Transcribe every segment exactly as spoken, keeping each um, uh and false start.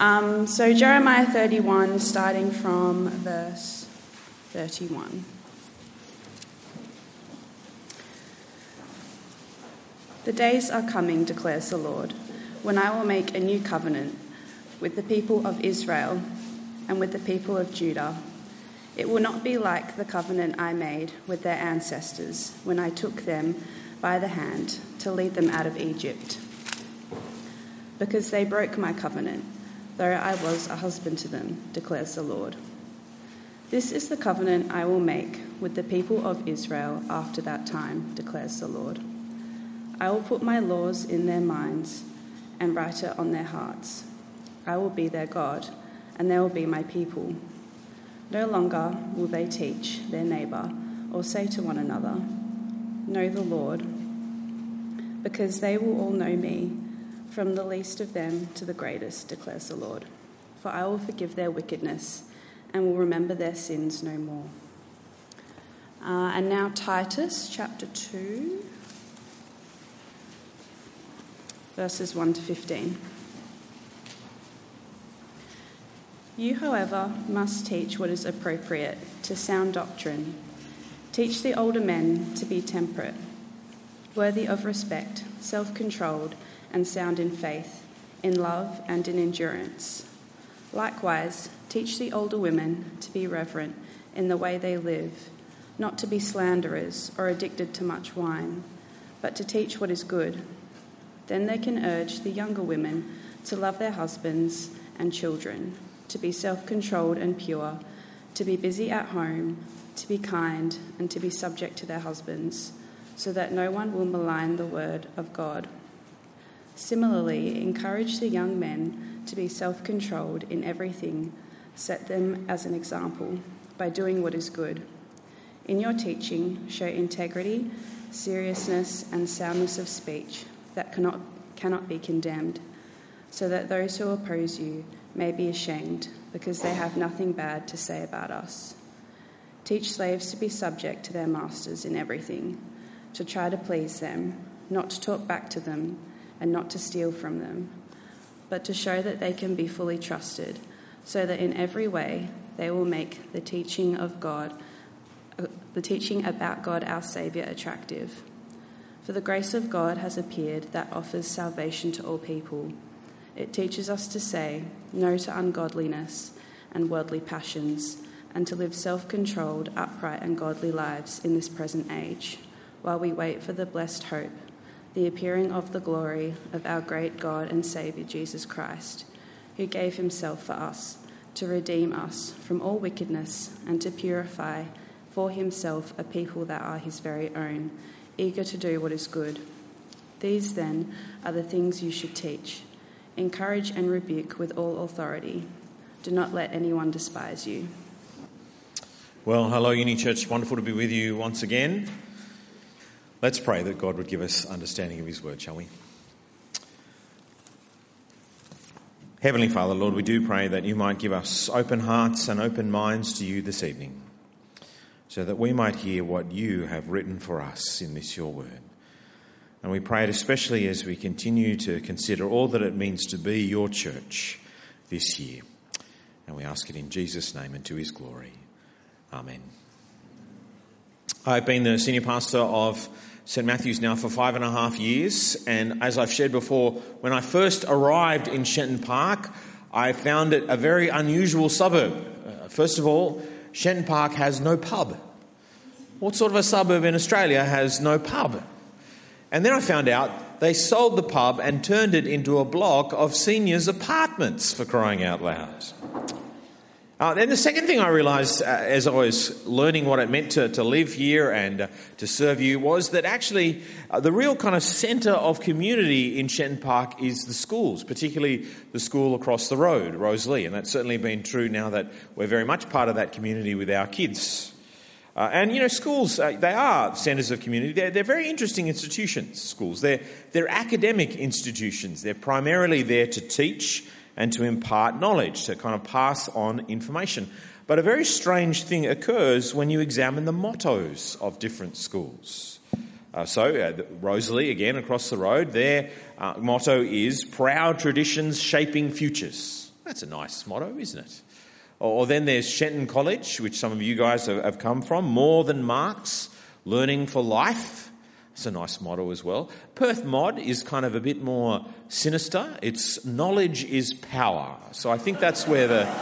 Um, so Jeremiah thirty-one, starting from verse thirty-one. The days are coming, declares the Lord, when I will make a new covenant with the people of Israel and with the people of Judah. It will not be like the covenant I made with their ancestors when I took them by the hand to lead them out of Egypt, because they broke my covenant, though I was a husband to them, declares the Lord. This is the covenant I will make with the people of Israel after that time, declares the Lord. I will put my laws in their minds and write it on their hearts. I will be their God, and they will be my people. No longer will they teach their neighbour or say to one another, Know the Lord, because they will all know me, from the least of them to the greatest, declares the Lord. For I will forgive their wickedness and will remember their sins no more. Uh, and now Titus chapter two. Verses one to fifteen. You, however, must teach what is appropriate to sound doctrine. Teach the older men to be temperate, worthy of respect, self-controlled, and sound in faith, in love, and in endurance. Likewise, teach the older women to be reverent in the way they live, not to be slanderers or addicted to much wine, but to teach what is good. Then they can urge the younger women to love their husbands and children, to be self-controlled and pure, to be busy at home, to be kind, and to be subject to their husbands, so that no one will malign the word of God. Similarly, encourage the young men to be self-controlled in everything. Set them as an example by doing what is good. In your teaching, show integrity, seriousness, and soundness of speech that cannot cannot be condemned, so that those who oppose you may be ashamed, because they have nothing bad to say about us. Teach slaves to be subject to their masters in everything, to try to please them, not to talk back to them, and not to steal from them, but to show that they can be fully trusted, so that in every way they will make the teaching of God, the teaching about God our Saviour, attractive. For the grace of God has appeared that offers salvation to all people. It teaches us to say no to ungodliness and worldly passions, and to live self-controlled, upright and godly lives in this present age, while we wait for the blessed hope, the appearing of the glory of our great God and Saviour Jesus Christ, who gave himself for us to redeem us from all wickedness and to purify for himself a people that are his very own, eager to do what is good. These, then, are the things you should teach. Encourage and rebuke with all authority. Do not let anyone despise you. Well, hello, Unichurch. Wonderful to be with you once again. Let's pray that God would give us understanding of his word, shall we? Heavenly Father, Lord, we do pray that you might give us open hearts and open minds to you this evening, so that we might hear what you have written for us in this, your word. And we pray it especially as we continue to consider all that it means to be your church this year. And we ask it in Jesus' name and to his glory. Amen. I've been the senior pastor of Saint Matthew's now for five and a half years. And as I've shared before, when I first arrived in Shenton Park, I found it a very unusual suburb. Uh, first of all, Shenton Park has no pub. What sort of a suburb in Australia has no pub? And then I found out they sold the pub and turned it into a block of seniors' apartments, for crying out loud. Uh, and the second thing I realised uh, as I was learning what it meant to, to live here and uh, to serve you was that actually uh, the real kind of centre of community in Shenton Park is the schools, particularly the school across the road, Rosalie. And that's certainly been true now that we're very much part of that community with our kids. Uh, and, you know, schools, uh, they are centres of community. They're, they're very interesting institutions, schools. They're, they're academic institutions. They're primarily there to teach and to impart knowledge, to kind of pass on information. But a very strange thing occurs when you examine the mottos of different schools. Uh, so, uh, Rosalie, again, across the road, their uh, motto is, Proud Traditions Shaping Futures. That's a nice motto, isn't it? Or then there's Shenton College, which some of you guys have come from. More than marks, learning for life. That's a nice motto as well. Perth Mod is kind of a bit more sinister. It's knowledge is power. So I think that's where the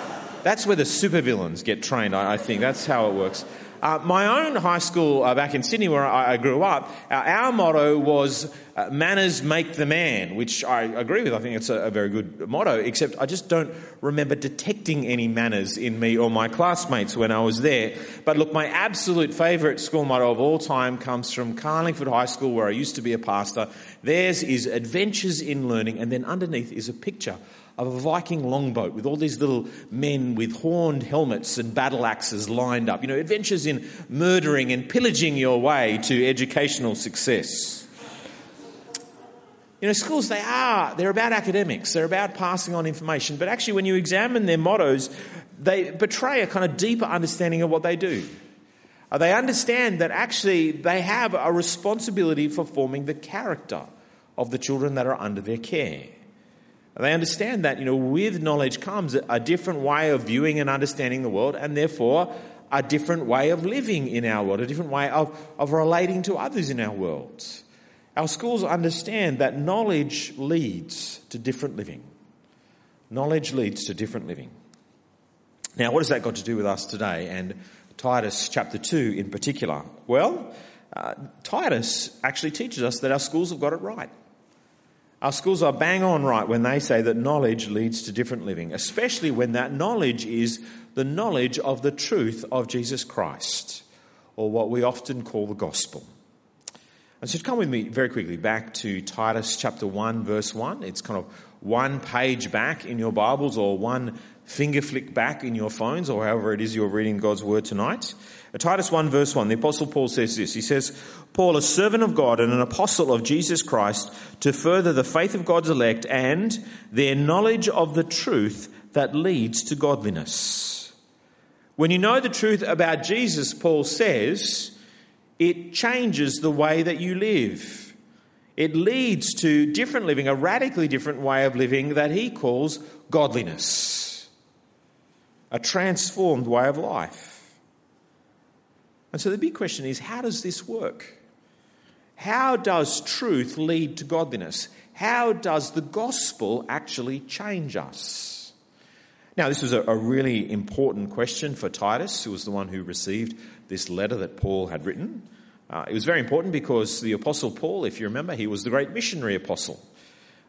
that's where the supervillains get trained. I, I think that's how it works. Uh, my own high school uh, back in Sydney, where I, I grew up, uh, our motto was uh, manners make the man, which I agree with. I think it's a, a very good motto, except I just don't remember detecting any manners in me or my classmates when I was there. But look, my absolute favourite school motto of all time comes from Carlingford High School, where I used to be a pastor. Theirs is adventures in learning, and then underneath is a picture of a Viking longboat with all these little men with horned helmets and battle axes lined up. You know, adventures in murdering and pillaging your way to educational success. You know, schools, they are, they're about academics, they're about passing on information, but actually when you examine their mottos, they betray a kind of deeper understanding of what they do. They understand that actually they have a responsibility for forming the character of the children that are under their care. They understand that, you know, with knowledge comes a different way of viewing and understanding the world, and therefore a different way of living in our world, a different way of, of relating to others in our world. Our schools understand that knowledge leads to different living. Knowledge leads to different living. Now, what has that got to do with us today, and Titus chapter two in particular? Well, uh, Titus actually teaches us that our schools have got it right. Our schools are bang on right when they say that knowledge leads to different living, especially when that knowledge is the knowledge of the truth of Jesus Christ, or what we often call the gospel. And so come with me very quickly back to Titus chapter one, verse one. It's kind of one page back in your Bibles, or one finger flick back in your phones, or however it is you're reading God's word tonight. Titus one verse one, the Apostle Paul says this. He says, "Paul, a servant of God and an apostle of Jesus Christ, to further the faith of God's elect and their knowledge of the truth that leads to godliness." When you know the truth about Jesus, Paul says, it changes the way that you live. It leads to different living, a radically different way of living that he calls godliness. A transformed way of life. And so the big question is, how does this work? How does truth lead to godliness? How does the gospel actually change us? Now, this was a, a really important question for Titus, who was the one who received this letter that Paul had written. Uh, it was very important because the Apostle Paul, if you remember, he was the great missionary apostle.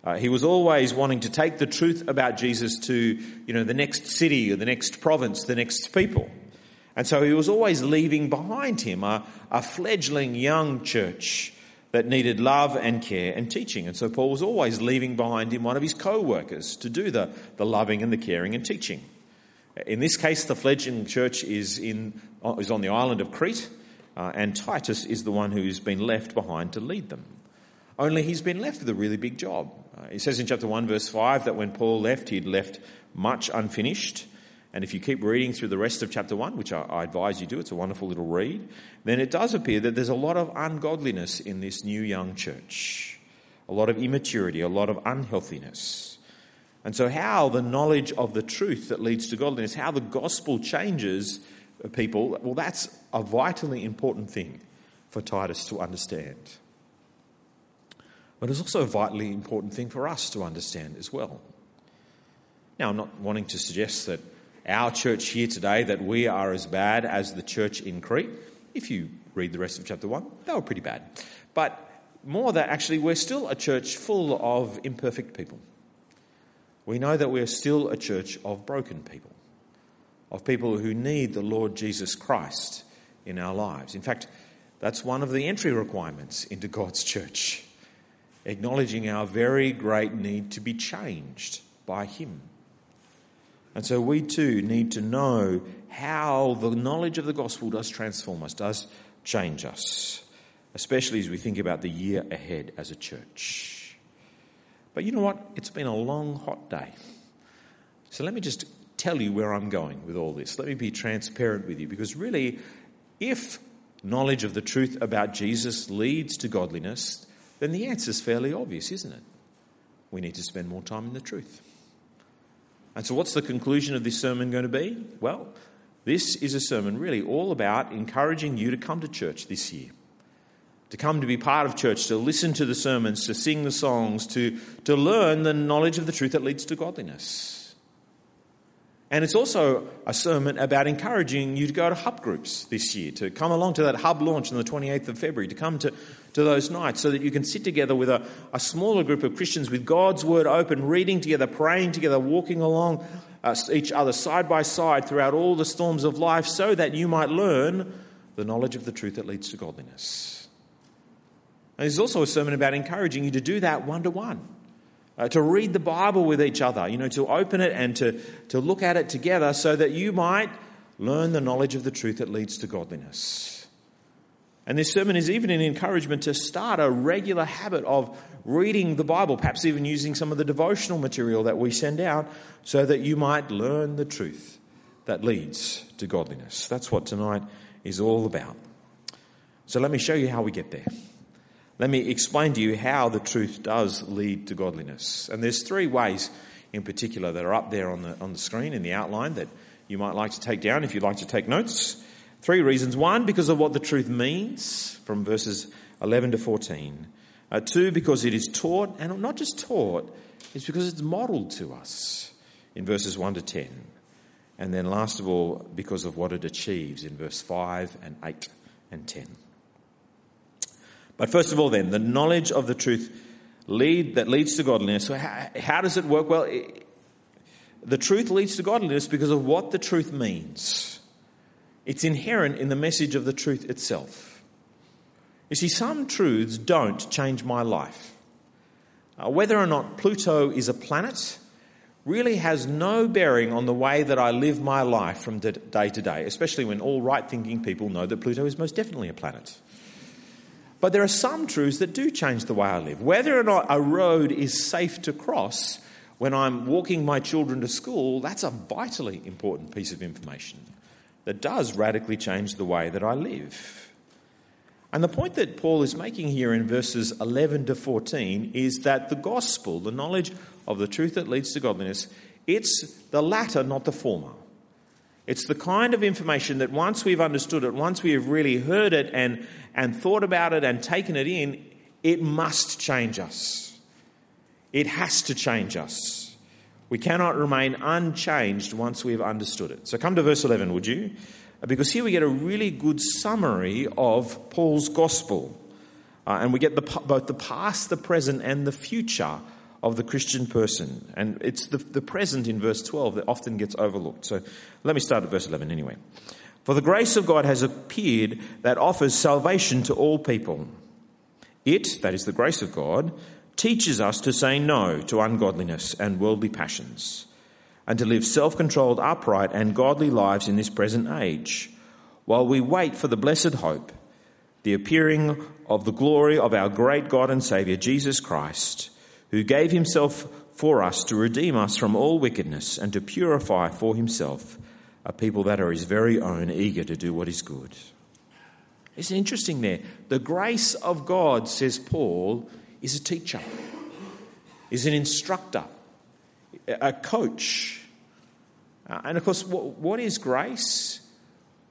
Uh, he was always wanting to take the truth about Jesus to, you know, the next city or the next province, the next people. And so he was always leaving behind him a, a fledgling young church that needed love and care and teaching. And so Paul was always leaving behind him one of his co-workers to do the, the loving and the caring and teaching. In this case, the fledgling church is, in, is on the island of Crete, uh, and Titus is the one who's been left behind to lead them. Only he's been left with a really big job. Uh, it says in chapter one, verse five, that when Paul left, he'd left much unfinished. And if you keep reading through the rest of chapter one, which I, I advise you do, it's a wonderful little read, then it does appear that there's a lot of ungodliness in this new young church, a lot of immaturity, a lot of unhealthiness. And so how the knowledge of the truth that leads to godliness, how the gospel changes people, well, that's a vitally important thing for Titus to understand. But it's also a vitally important thing for us to understand as well. Now, I'm not wanting to suggest that our church here today, that we are as bad as the church in Crete. If you read the rest of chapter one, they were pretty bad. But more that actually we're still a church full of imperfect people. We know that we're still a church of broken people, of people who need the Lord Jesus Christ in our lives. In fact, that's one of the entry requirements into God's church. Acknowledging our very great need to be changed by him. And so we too need to know how the knowledge of the gospel does transform us, does change us, especially as we think about the year ahead as a church. But you know what? It's been a long, hot day. So let me just tell you where I'm going with all this. Let me be transparent with you, because really, if knowledge of the truth about Jesus leads to godliness, then the answer's fairly obvious, isn't it? We need to spend more time in the truth. And so what's the conclusion of this sermon going to be? Well, this is a sermon really all about encouraging you to come to church this year, to come to be part of church, to listen to the sermons, to sing the songs, to, to learn the knowledge of the truth that leads to godliness. And it's also a sermon about encouraging you to go to hub groups this year, to come along to that hub launch on the twenty-eighth of February, to come to, to those nights so that you can sit together with a, a smaller group of Christians with God's word open, reading together, praying together, walking along uh, each other side by side throughout all the storms of life so that you might learn the knowledge of the truth that leads to godliness. And there's also a sermon about encouraging you to do that one-to-one, uh, to read the Bible with each other, you know, to open it and to, to look at it together so that you might learn the knowledge of the truth that leads to godliness. And this sermon is even an encouragement to start a regular habit of reading the Bible, perhaps even using some of the devotional material that we send out so that you might learn the truth that leads to godliness. That's what tonight is all about. So let me show you how we get there. Let me explain to you how the truth does lead to godliness. And there's three ways in particular that are up there on the on the screen in the outline that you might like to take down if you'd like to take notes. Three reasons. One, because of what the truth means from verses eleven to fourteen. Uh, two, because it is taught, and not just taught, it's because it's modelled to us in verses one to ten. And then last of all, because of what it achieves in verse five and eight and ten. But first of all then, the knowledge of the truth lead that leads to godliness. So how, how does it work? Well, it, the truth leads to godliness because of what the truth means. It's inherent in the message of the truth itself. You see, some truths don't change my life. Uh, whether or not Pluto is a planet really has no bearing on the way that I live my life from day to day, especially when all right-thinking people know that Pluto is most definitely a planet. But there are some truths that do change the way I live. Whether or not a road is safe to cross when I'm walking my children to school, that's a vitally important piece of information that does radically change the way that I live. And the point that Paul is making here in verses eleven to fourteen is that the gospel, the knowledge of the truth that leads to godliness, it's the latter, not the former. It's the kind of information that once we've understood it, once we have really heard it and, and thought about it and taken it in, it must change us. It has to change us. We cannot remain unchanged once we've understood it. So come to verse eleven, would you? Because here we get a really good summary of Paul's gospel. Uh, and we get the, both the past, the present, and the future of the Christian person. And it's the, the present in verse twelve that often gets overlooked. So let me start at verse eleven anyway. For the grace of God has appeared that offers salvation to all people. It, that is the grace of God, teaches us to say no to ungodliness and worldly passions, and to live self-controlled, upright and godly lives in this present age, while we wait for the blessed hope, the appearing of the glory of our great God and Saviour, Jesus Christ, who gave himself for us to redeem us from all wickedness and to purify for himself a people that are his very own, eager to do what is good. It's interesting there. The grace of God, says Paul, is a teacher, is an instructor, a coach. And of course, what is grace?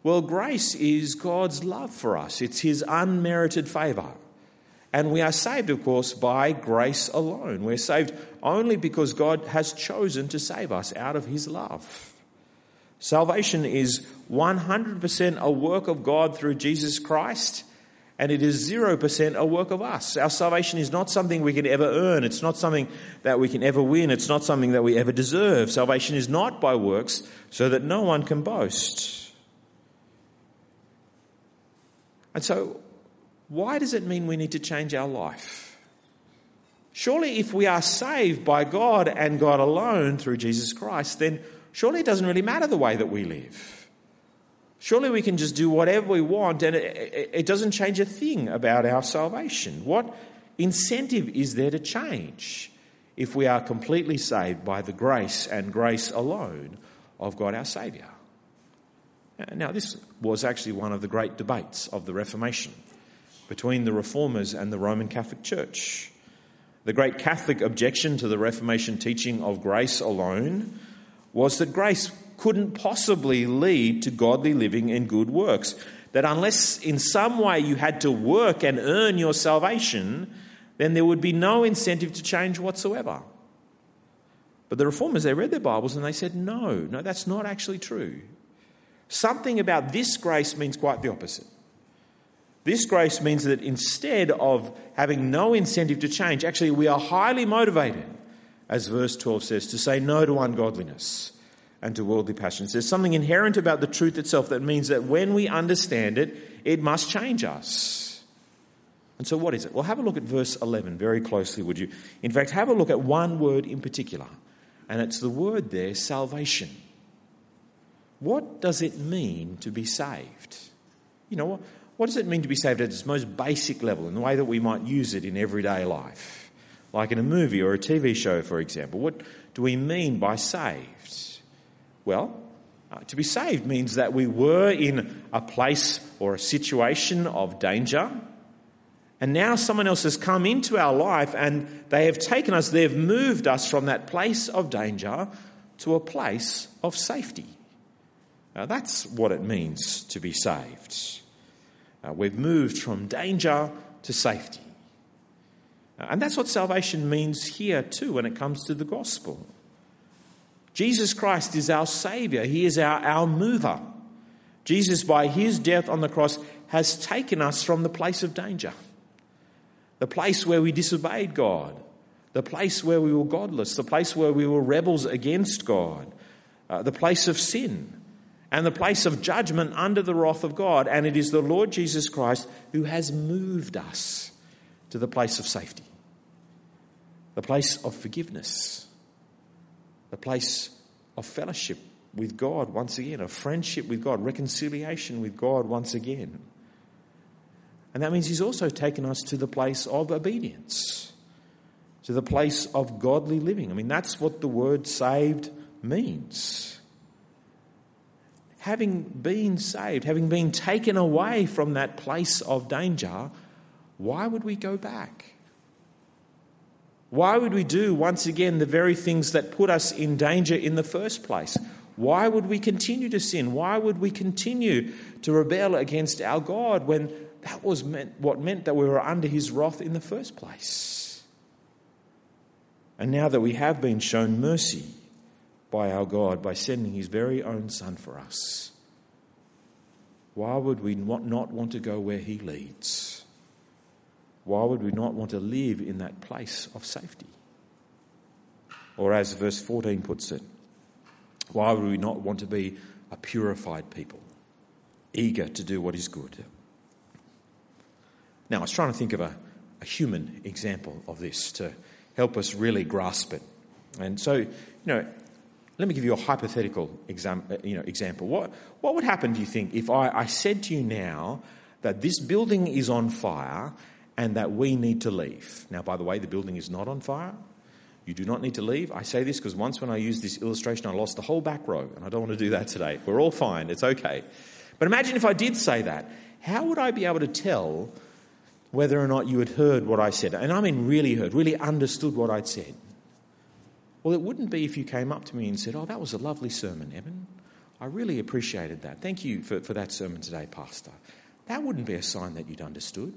Well, grace is God's love for us. It's his unmerited favour. And we are saved, of course, by grace alone. We're saved only because God has chosen to save us out of his love. Salvation is one hundred percent a work of God through Jesus Christ, and it is zero percent a work of us. Our salvation is not something we can ever earn. It's not something that we can ever win. It's not something that we ever deserve. Salvation is not by works, so that no one can boast. And so, why does it mean we need to change our life? Surely if we are saved by God and God alone through Jesus Christ, then surely it doesn't really matter the way that we live. Surely we can just do whatever we want and it, it doesn't change a thing about our salvation. What incentive is there to change if we are completely saved by the grace and grace alone of God our Saviour? Now, this was actually one of the great debates of the Reformation between the Reformers and the Roman Catholic Church. The great Catholic objection to the Reformation teaching of grace alone was that grace couldn't possibly lead to godly living and good works. That unless in some way you had to work and earn your salvation, then there would be no incentive to change whatsoever. But the Reformers, they read their Bibles and they said, no, no, that's not actually true. Something about this grace means quite the opposite. This grace means that instead of having no incentive to change, actually we are highly motivated, as verse twelve says, to say no to ungodliness and to worldly passions. There's something inherent about the truth itself that means that when we understand it, it must change us. And so what is it? Well, have a look at verse eleven very closely, would you? In fact, have a look at one word in particular, and it's the word there, salvation. What does it mean to be saved? You know, what, what does it mean to be saved at its most basic level in the way that we might use it in everyday life? Like in a movie or a T V show, for example. What do we mean by saved? Well, uh, to be saved means that we were in a place or a situation of danger, and now someone else has come into our life and they have taken us, they've moved us from that place of danger to a place of safety. Now, that's what it means to be saved. Uh, we've moved from danger to safety. Uh, and that's what salvation means here too when it comes to the gospel. Jesus Christ is our Saviour. He is our, our mover. Jesus, by his death on the cross, has taken us from the place of danger, the place where we disobeyed God, the place where we were godless, the place where we were rebels against God, uh, the place of sin, and the place of judgment under the wrath of God. And it is the Lord Jesus Christ who has moved us to the place of safety, the place of forgiveness, the place of fellowship with God once again, of friendship with God, reconciliation with God once again. And that means he's also taken us to the place of obedience, to the place of godly living. I mean, that's what the word saved means. Having been saved, having been taken away from that place of danger, why would we go back? Why would we do once again the very things that put us in danger in the first place? Why would we continue to sin? Why would we continue to rebel against our God when that was meant, what meant that we were under his wrath in the first place? And now that we have been shown mercy by our God, by sending his very own Son for us, why would we not want to go where he leads? Why would we not want to live in that place of safety? Or as verse fourteen puts it, why would we not want to be a purified people, eager to do what is good? Now, I was trying to think of a, a human example of this to help us really grasp it. And so, you know, let me give you a hypothetical exam, you know, example. What, what would happen, do you think, if I, I said to you now that this building is on fire and that we need to leave? Now, by the way, the building is not on fire. You do not need to leave. I say this because once when I used this illustration, I lost the whole back row, and I don't want to do that today. We're all fine. It's okay. But imagine if I did say that. How would I be able to tell whether or not you had heard what I said? And I mean really heard, really understood what I'd said. Well, it wouldn't be if you came up to me and said, oh, that was a lovely sermon, Evan. I really appreciated that. Thank you for, for that sermon today, Pastor. That wouldn't be a sign that you'd understood.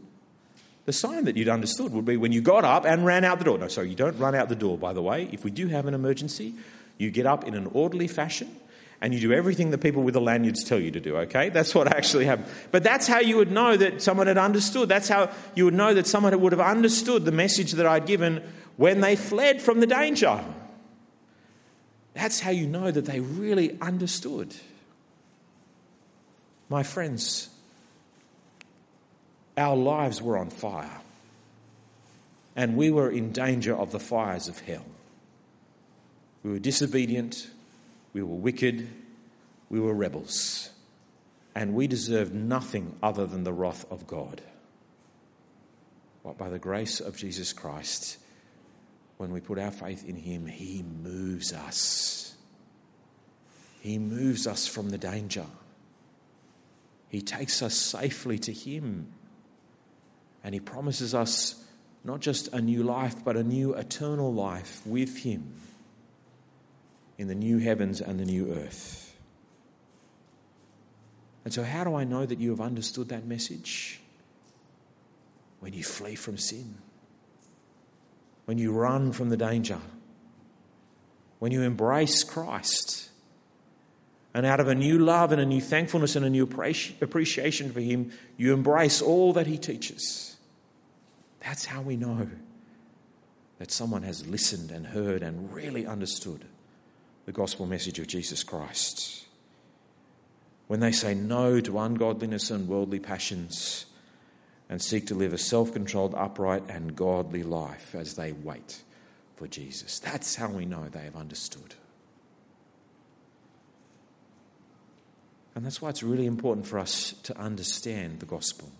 The sign that you'd understood would be when you got up and ran out the door. No, sorry, you don't run out the door, by the way. If we do have an emergency, you get up in an orderly fashion and you do everything the people with the lanyards tell you to do, okay? That's what actually happened. But that's how you would know that someone had understood. That's how you would know that someone would have understood the message that I'd given when they fled from the danger. That's how you know that they really understood. My friends, our lives were on fire, and we were in danger of the fires of hell. We were disobedient, we were wicked, we were rebels, and we deserved nothing other than the wrath of God. But by the grace of Jesus Christ, when we put our faith in him, he moves us. He moves us from the danger. He takes us safely to him. And he promises us not just a new life, but a new eternal life with him. in the new heavens and the new earth. And so how do I know that you have understood that message? When you flee from sin, when you run from the danger, when you embrace Christ, and out of a new love and a new thankfulness and a new appreciation for him, you embrace all that he teaches. That's how we know that someone has listened and heard and really understood the gospel message of Jesus Christ. When they say no to ungodliness and worldly passions and seek to live a self-controlled, upright and godly life as they wait for Jesus. That's how we know they have understood. And that's why it's really important for us to understand the gospel,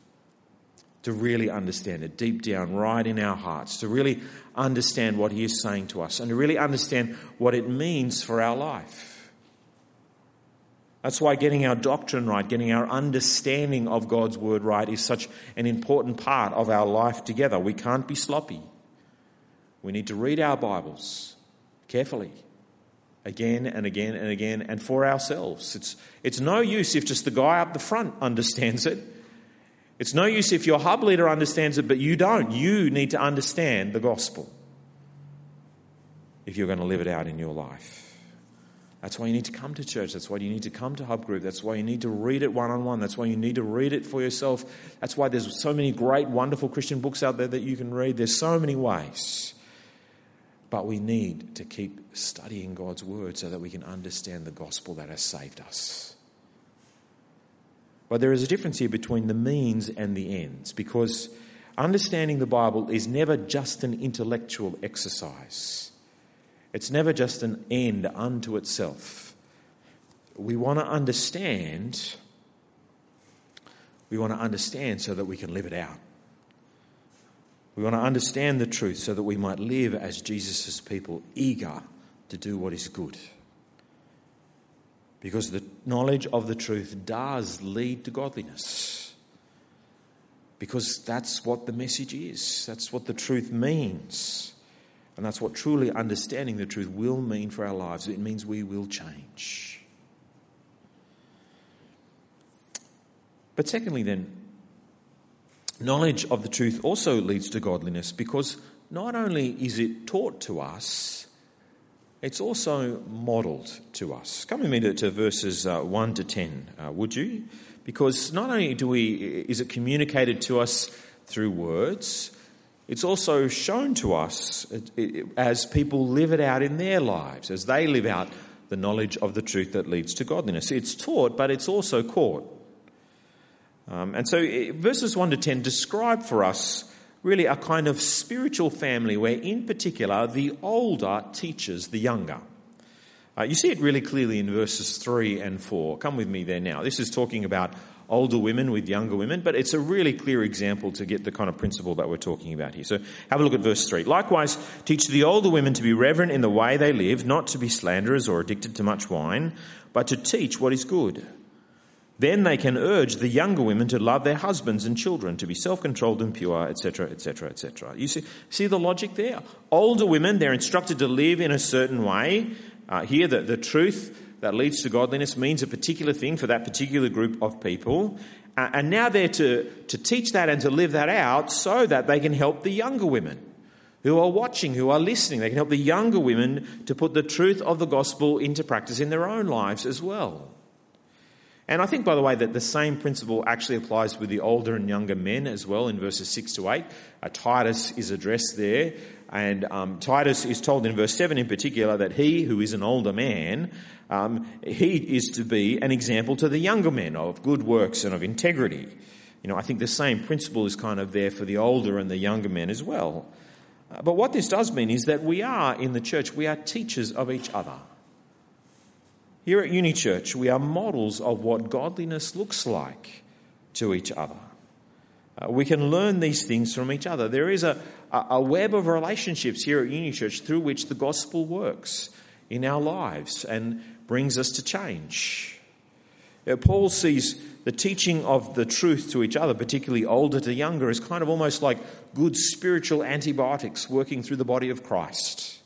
to really understand it deep down, right in our hearts, to really understand what he is saying to us and to really understand what it means for our life. That's why getting our doctrine right, getting our understanding of God's word right is such an important part of our life together. We can't be sloppy. We need to read our Bibles carefully, again and again and again, and for ourselves. It's it's no use if just the guy up the front understands it. It's no use if your hub leader understands it, but you don't. You need to understand the gospel if you're going to live it out in your life. That's why you need to come to church. That's why you need to come to hub group. That's why you need to read it one-on-one. That's why you need to read it for yourself. That's why there's so many great, wonderful Christian books out there that you can read. There's so many ways. But we need to keep studying God's word so that we can understand the gospel that has saved us. But there is a difference here between the means and the ends, because understanding the Bible is never just an intellectual exercise. It's never just an end unto itself. We want to understand, we want to understand so that we can live it out. We want to understand the truth so that we might live as Jesus' people, eager to do what is good. Because the knowledge of the truth does lead to godliness. Because that's what the message is. That's what the truth means. And that's what truly understanding the truth will mean for our lives. It means we will change. But secondly then, knowledge of the truth also leads to godliness, because not only is it taught to us, it's also modelled to us. Come with me to, to verses uh, one to ten, uh, would you? Because not only do we is it communicated to us through words, it's also shown to us it, it, as people live it out in their lives, as they live out the knowledge of the truth that leads to godliness. It's taught, but it's also caught. Um, and so verses one to ten describe for us really a kind of spiritual family where in particular the older teaches the younger. Uh, you see it really clearly in verses three and four. Come with me there now. This is talking about older women with younger women, but it's a really clear example to get the kind of principle that we're talking about here. So have a look at verse three. Likewise, teach the older women to be reverent in the way they live, not to be slanderers or addicted to much wine, but to teach what is good. Then they can urge the younger women to love their husbands and children, to be self-controlled and pure, et cetera, et cetera, et cetera. You see, see the logic there? Older women, they're instructed to live in a certain way. Uh, here, the, the truth that leads to godliness means a particular thing for that particular group of people. Uh, and now they're to, to teach that and to live that out so that they can help the younger women who are watching, who are listening. They can help the younger women to put the truth of the gospel into practice in their own lives as well. And I think, by the way, that the same principle actually applies with the older and younger men as well in verses six to eight. Uh, Titus is addressed there, and um, Titus is told in verse seven in particular that he who is an older man, um, he is to be an example to the younger men of good works and of integrity. You know, I think the same principle is kind of there for the older and the younger men as well. Uh, but what this does mean is that we are, in the church, we are teachers of each other. Here at Unichurch, we are models of what godliness looks like to each other. Uh, we can learn these things from each other. There is a, a web of relationships here at Unichurch through which the gospel works in our lives and brings us to change. Now, Paul sees the teaching of the truth to each other, particularly older to younger, as kind of almost like good spiritual antibiotics working through the body of Christ.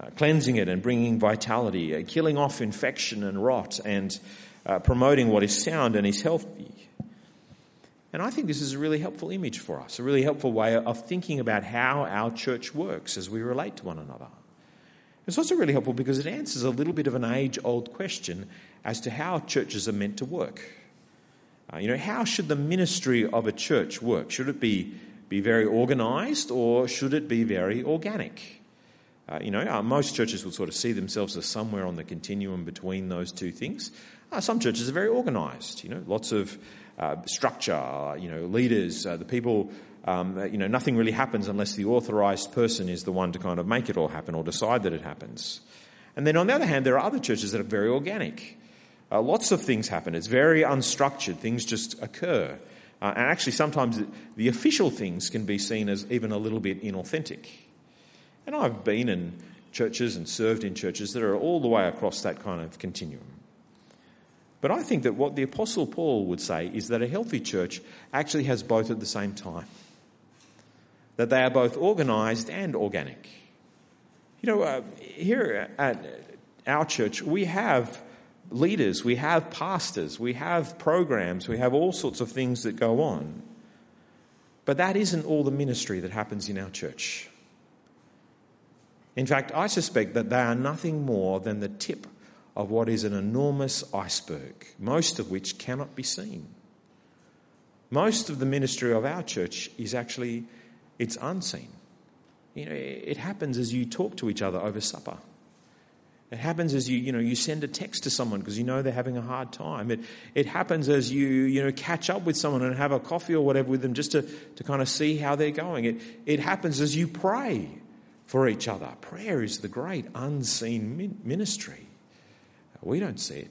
uh, cleansing it and bringing vitality, uh, killing off infection and rot, and uh, promoting what is sound and is healthy. And I think this is a really helpful image for us, a really helpful way of thinking about how our church works as we relate to one another. It's also really helpful because it answers a little bit of an age-old question as to how churches are meant to work. Uh, you know, how should the ministry of a church work? Should it be, be very organised, or should it be very organic? Uh, you know, uh, most churches will sort of see themselves as somewhere on the continuum between those two things. Uh, some churches are very organised, you know, lots of uh, structure, you know, leaders, uh, the people... Um, you know, nothing really happens unless the authorised person is the one to kind of make it all happen or decide that it happens. And then on the other hand, there are other churches that are very organic. Uh, lots of things happen. It's very unstructured. Things just occur. Uh, and actually sometimes the official things can be seen as even a little bit inauthentic. And I've been in churches and served in churches that are all the way across that kind of continuum. But I think that what the Apostle Paul would say is that a healthy church actually has both at the same time. That they are both organised and organic. You know, uh, here at our church, we have leaders, we have pastors, we have programs, we have all sorts of things that go on. But that isn't all the ministry that happens in our church. In fact, I suspect that they are nothing more than the tip of what is an enormous iceberg, most of which cannot be seen. Most of the ministry of our church is actually... it's unseen. You know, it happens as you talk to each other over supper. It happens as you, you know, you send a text to someone because you know they're having a hard time. It it happens as you, you know, catch up with someone and have a coffee or whatever with them just to, to kind of see how they're going. It it happens as you pray for each other. Prayer is the great unseen ministry. We don't see it,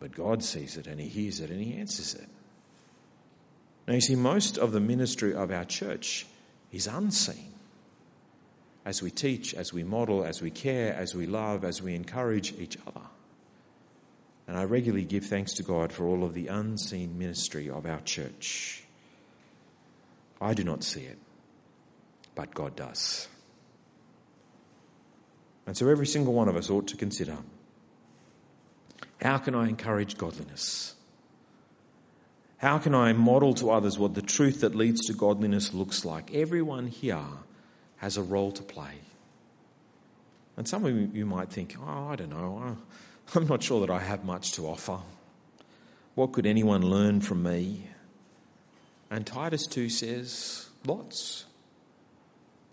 but God sees it and He hears it and He answers it. Now you see, most of the ministry of our church is unseen. As we teach, as we model, as we care, as we love, as we encourage each other. And I regularly give thanks to God for all of the unseen ministry of our church. I do not see it, but God does. And so every single one of us ought to consider, how can I encourage godliness? How can I model to others what the truth that leads to godliness looks like? Everyone here has a role to play. And some of you might think, oh, I don't know, I'm not sure that I have much to offer. What could anyone learn from me? And Titus two says, lots.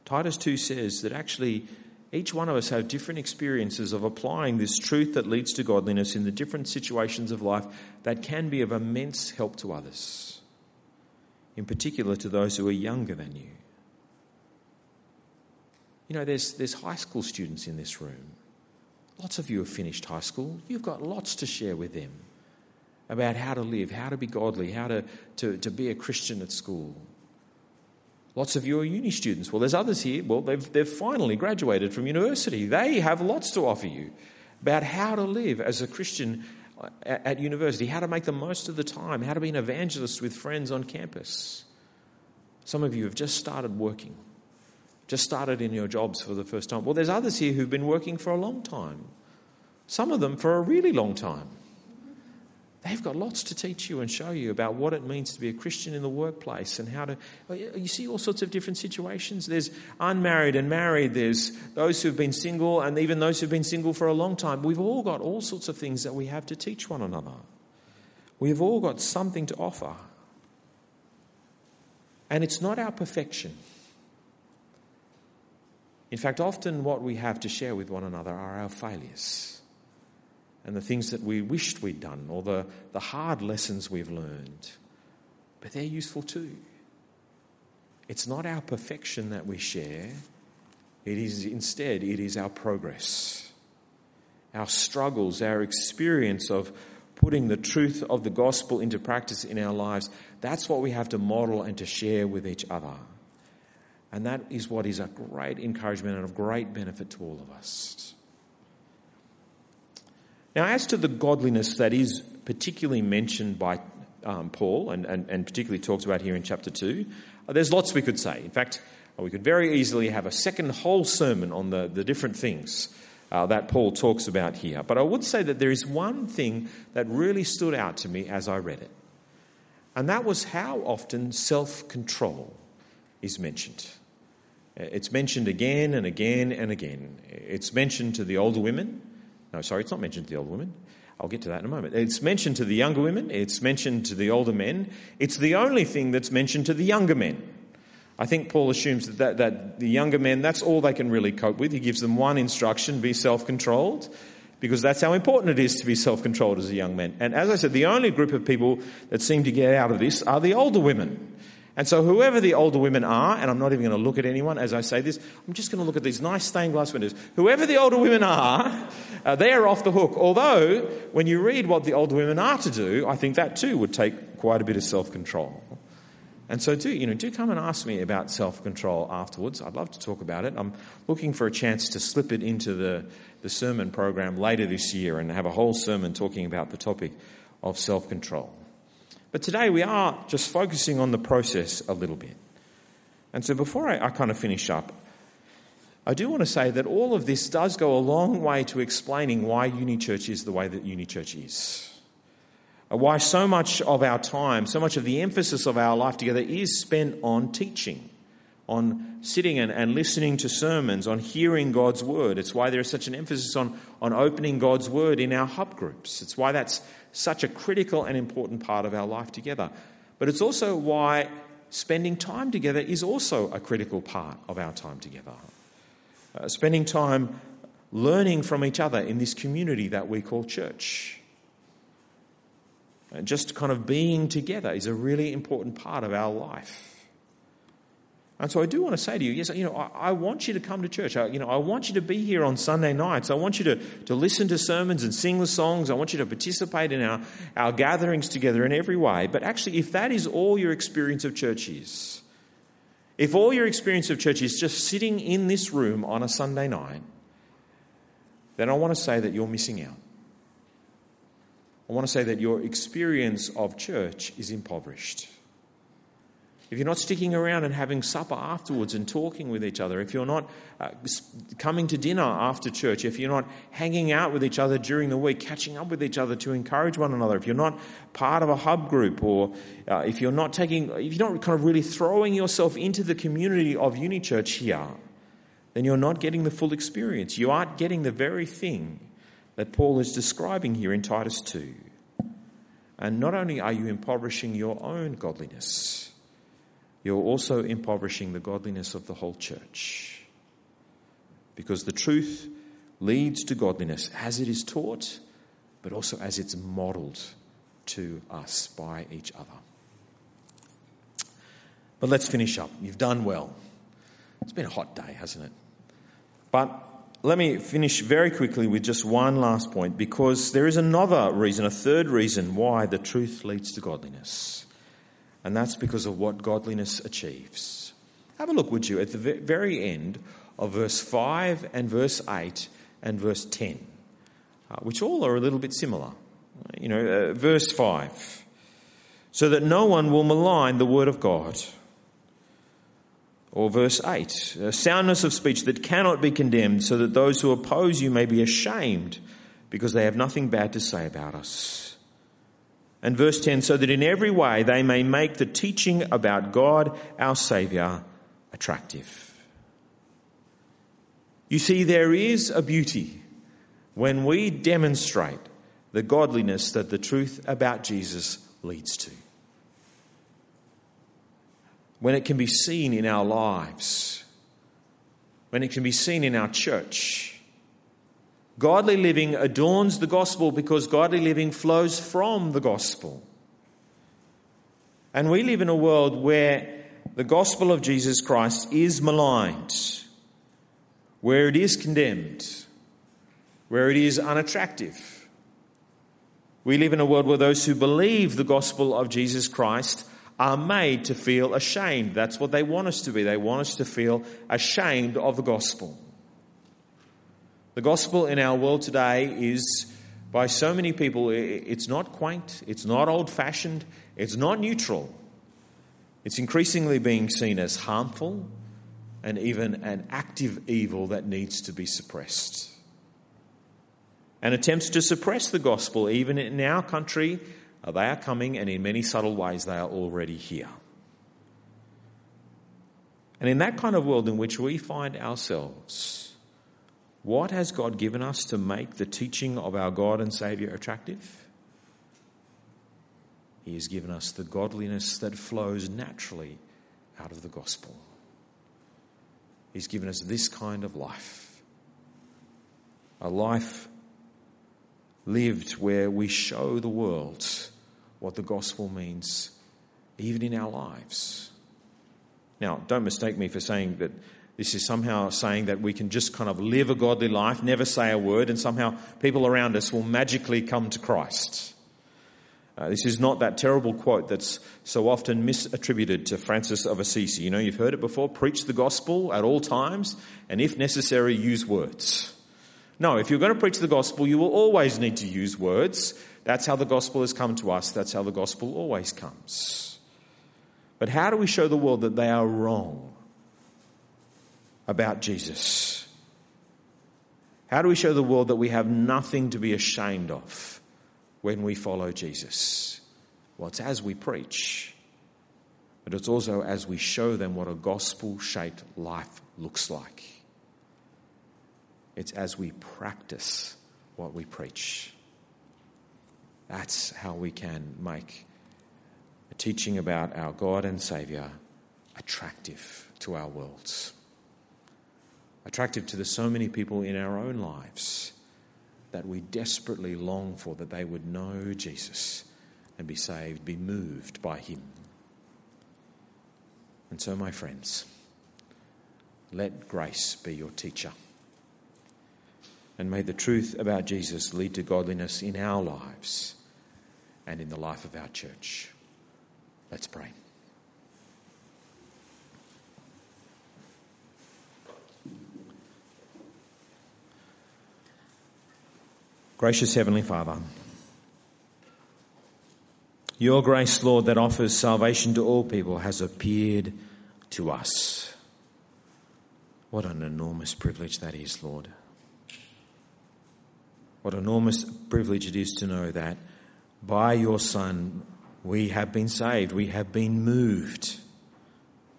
Titus two says that actually each one of us have different experiences of applying this truth that leads to godliness in the different situations of life that can be of immense help to others, in particular to those who are younger than you. You know, there's, there's high school students in this room. Lots of you have finished high school. You've got lots to share with them about how to live, how to be godly, how to, to, to be a Christian at school. Lots of you are uni students. Well, there's others here. Well, they've, they've finally graduated from university. They have lots to offer you about how to live as a Christian at, at university, how to make the most of the time, how to be an evangelist with friends on campus. Some of you have just started working, just started in your jobs for the first time. Well, there's others here who've been working for a long time, some of them for a really long time. They've got lots to teach you and show you about what it means to be a Christian in the workplace and how to... You see all sorts of different situations. There's unmarried and married. There's those who've been single and even those who've been single for a long time. We've all got all sorts of things that we have to teach one another. We've all got something to offer. And it's not our perfection. In fact, often what we have to share with one another are our failures. And the things that we wished we'd done, or the, the hard lessons we've learned. But they're useful too. It's not our perfection that we share. It is instead, it is our progress. Our struggles, our experience of putting the truth of the gospel into practice in our lives. That's what we have to model and to share with each other. And that is what is a great encouragement and of great benefit to all of us. Now, as to the godliness that is particularly mentioned by um, Paul and, and, and particularly talks about here in chapter two, uh, there's lots we could say. In fact, We could very easily have a second whole sermon on the, the different things uh, that Paul talks about here. But I would say that there is one thing that really stood out to me as I read it, and that was how often self-control is mentioned. It's mentioned again and again and again. It's mentioned to the older women. No, sorry, it's not mentioned to the older women. I'll get to that in a moment. It's mentioned to the younger women. It's mentioned to the older men. It's the only thing that's mentioned to the younger men. I think Paul assumes that, that, that the younger men, that's all they can really cope with. He gives them one instruction, be self-controlled, because that's how important it is to be self-controlled as a young man. And as I said, the only group of people that seem to get out of this are the older women. And so whoever the older women are, and I'm not even going to look at anyone as I say this, I'm just going to look at these nice stained glass windows. Whoever the older women are, uh, they are off the hook. Although, when you read what the older women are to do, I think that too would take quite a bit of self-control. And so do, you know, do come and ask me about self-control afterwards. I'd love to talk about it. I'm looking for a chance to slip it into the, the sermon program later this year and have a whole sermon talking about the topic of self-control. But today we are just focusing on the process a little bit. And so before I, I kind of finish up, I do want to say that all of this does go a long way to explaining why Unichurch is the way that Unichurch is. Why so much of our time, so much of the emphasis of our life together is spent on teaching, on sitting and, and listening to sermons, on hearing God's word. It's why there is such an emphasis on, on opening God's word in our hub groups. It's why that's such a critical and important part of our life together. But it's also why spending time together is also a critical part of our time together. Uh, spending time learning from each other in this community that we call church. And just kind of being together is a really important part of our life. And so I do want to say to you, yes, you know, I, I want you to come to church. I, you know, I want you to be here on Sunday nights. I want you to, to listen to sermons and sing the songs. I want you to participate in our, our gatherings together in every way. But actually, if that is all your experience of church is, if all your experience of church is just sitting in this room on a Sunday night, then I want to say that you're missing out. I want to say that your experience of church is impoverished. If you're not sticking around and having supper afterwards and talking with each other, if you're not uh, coming to dinner after church, if you're not hanging out with each other during the week, catching up with each other to encourage one another, if you're not part of a hub group, or uh, if you're not taking, if you're not kind of really throwing yourself into the community of Unichurch here, then you're not getting the full experience. You aren't getting the very thing that Paul is describing here in Titus two. And not only are you impoverishing your own godliness, you're also impoverishing the godliness of the whole church. Because the truth leads to godliness as it is taught, but also as it's modelled to us by each other. But let's finish up. You've done well. It's been a hot day, hasn't it? But let me finish very quickly with just one last point, because there is another reason, a third reason why the truth leads to godliness. And that's because of what godliness achieves. Have a look, would you, at the very end of verse five and verse eight and verse ten, uh, which all are a little bit similar. You know, uh, verse five, so that no one will malign the word of God. Or verse eight, a soundness of speech that cannot be condemned, so that those who oppose you may be ashamed, because they have nothing bad to say about us. And verse ten, so that in every way they may make the teaching about God, our Saviour, attractive. You see, there is a beauty when we demonstrate the godliness that the truth about Jesus leads to. When it can be seen in our lives, when it can be seen in our church. Godly living adorns the gospel, because godly living flows from the gospel. And we live in a world where the gospel of Jesus Christ is maligned, where it is condemned, where it is unattractive. We live in a world where those who believe the gospel of Jesus Christ are made to feel ashamed. That's what they want us to be. They want us to feel ashamed of the gospel. The gospel in our world today is, by so many people, it's not quaint, it's not old-fashioned, it's not neutral. It's increasingly being seen as harmful, and even an active evil that needs to be suppressed. And attempts to suppress the gospel, even in our country, they are coming, and in many subtle ways they are already here. And in that kind of world in which we find ourselves, what has God given us to make the teaching of our God and Saviour attractive? He has given us the godliness that flows naturally out of the gospel. He's given us this kind of life, a life lived where we show the world what the gospel means, even in our lives. Now, don't mistake me for saying that this is somehow saying that we can just kind of live a godly life, never say a word, and somehow people around us will magically come to Christ. Uh, this is not that terrible quote that's so often misattributed to Francis of Assisi. You know, you've heard it before, preach the gospel at all times, and if necessary, use words. No, if you're going to preach the gospel, you will always need to use words. That's how the gospel has come to us. That's how the gospel always comes. But how do we show the world that they are wrong about Jesus? How do we show the world that we have nothing to be ashamed of when we follow Jesus? Well, it's as we preach, but it's also as we show them what a gospel-shaped life looks like. It's as we practice what we preach. That's how we can make a teaching about our God and Saviour attractive to our worlds, attractive to the so many people in our own lives that we desperately long for, that they would know Jesus and be saved, be moved by him. And so, my friends, let grace be your teacher. And may the truth about Jesus lead to godliness in our lives and in the life of our church. Let's pray. Gracious Heavenly Father, your grace, Lord, that offers salvation to all people has appeared to us. What an enormous privilege that is, Lord. What enormous privilege it is to know that by your Son we have been saved, we have been moved,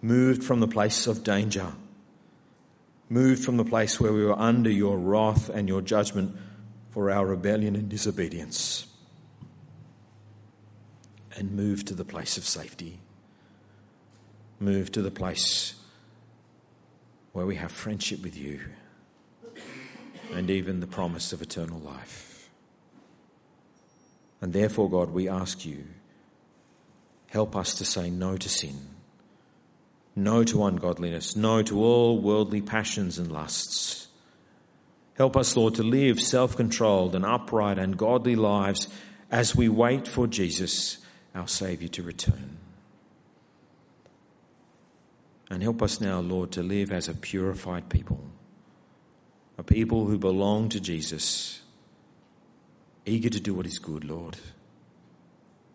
moved from the place of danger, moved from the place where we were under your wrath and your judgment for our rebellion and disobedience, and moved to the place of safety, moved to the place where we have friendship with you, and even the promise of eternal life. And therefore, God, we ask you, help us to say no to sin, no to ungodliness, no to all worldly passions and lusts. Help us, Lord, to live self-controlled and upright and godly lives as we wait for Jesus, our Saviour, to return. And help us now, Lord, to live as a purified people, a people who belong to Jesus, eager to do what is good, Lord,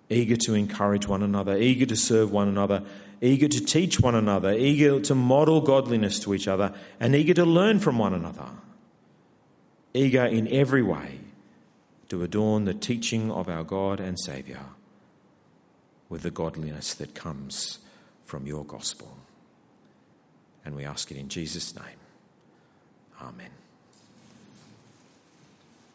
eager to encourage one another, eager to serve one another, eager to teach one another, eager to model godliness to each other, and eager to learn from one another, eager in every way to adorn the teaching of our God and Saviour with the godliness that comes from your gospel. And we ask it in Jesus' name. Amen.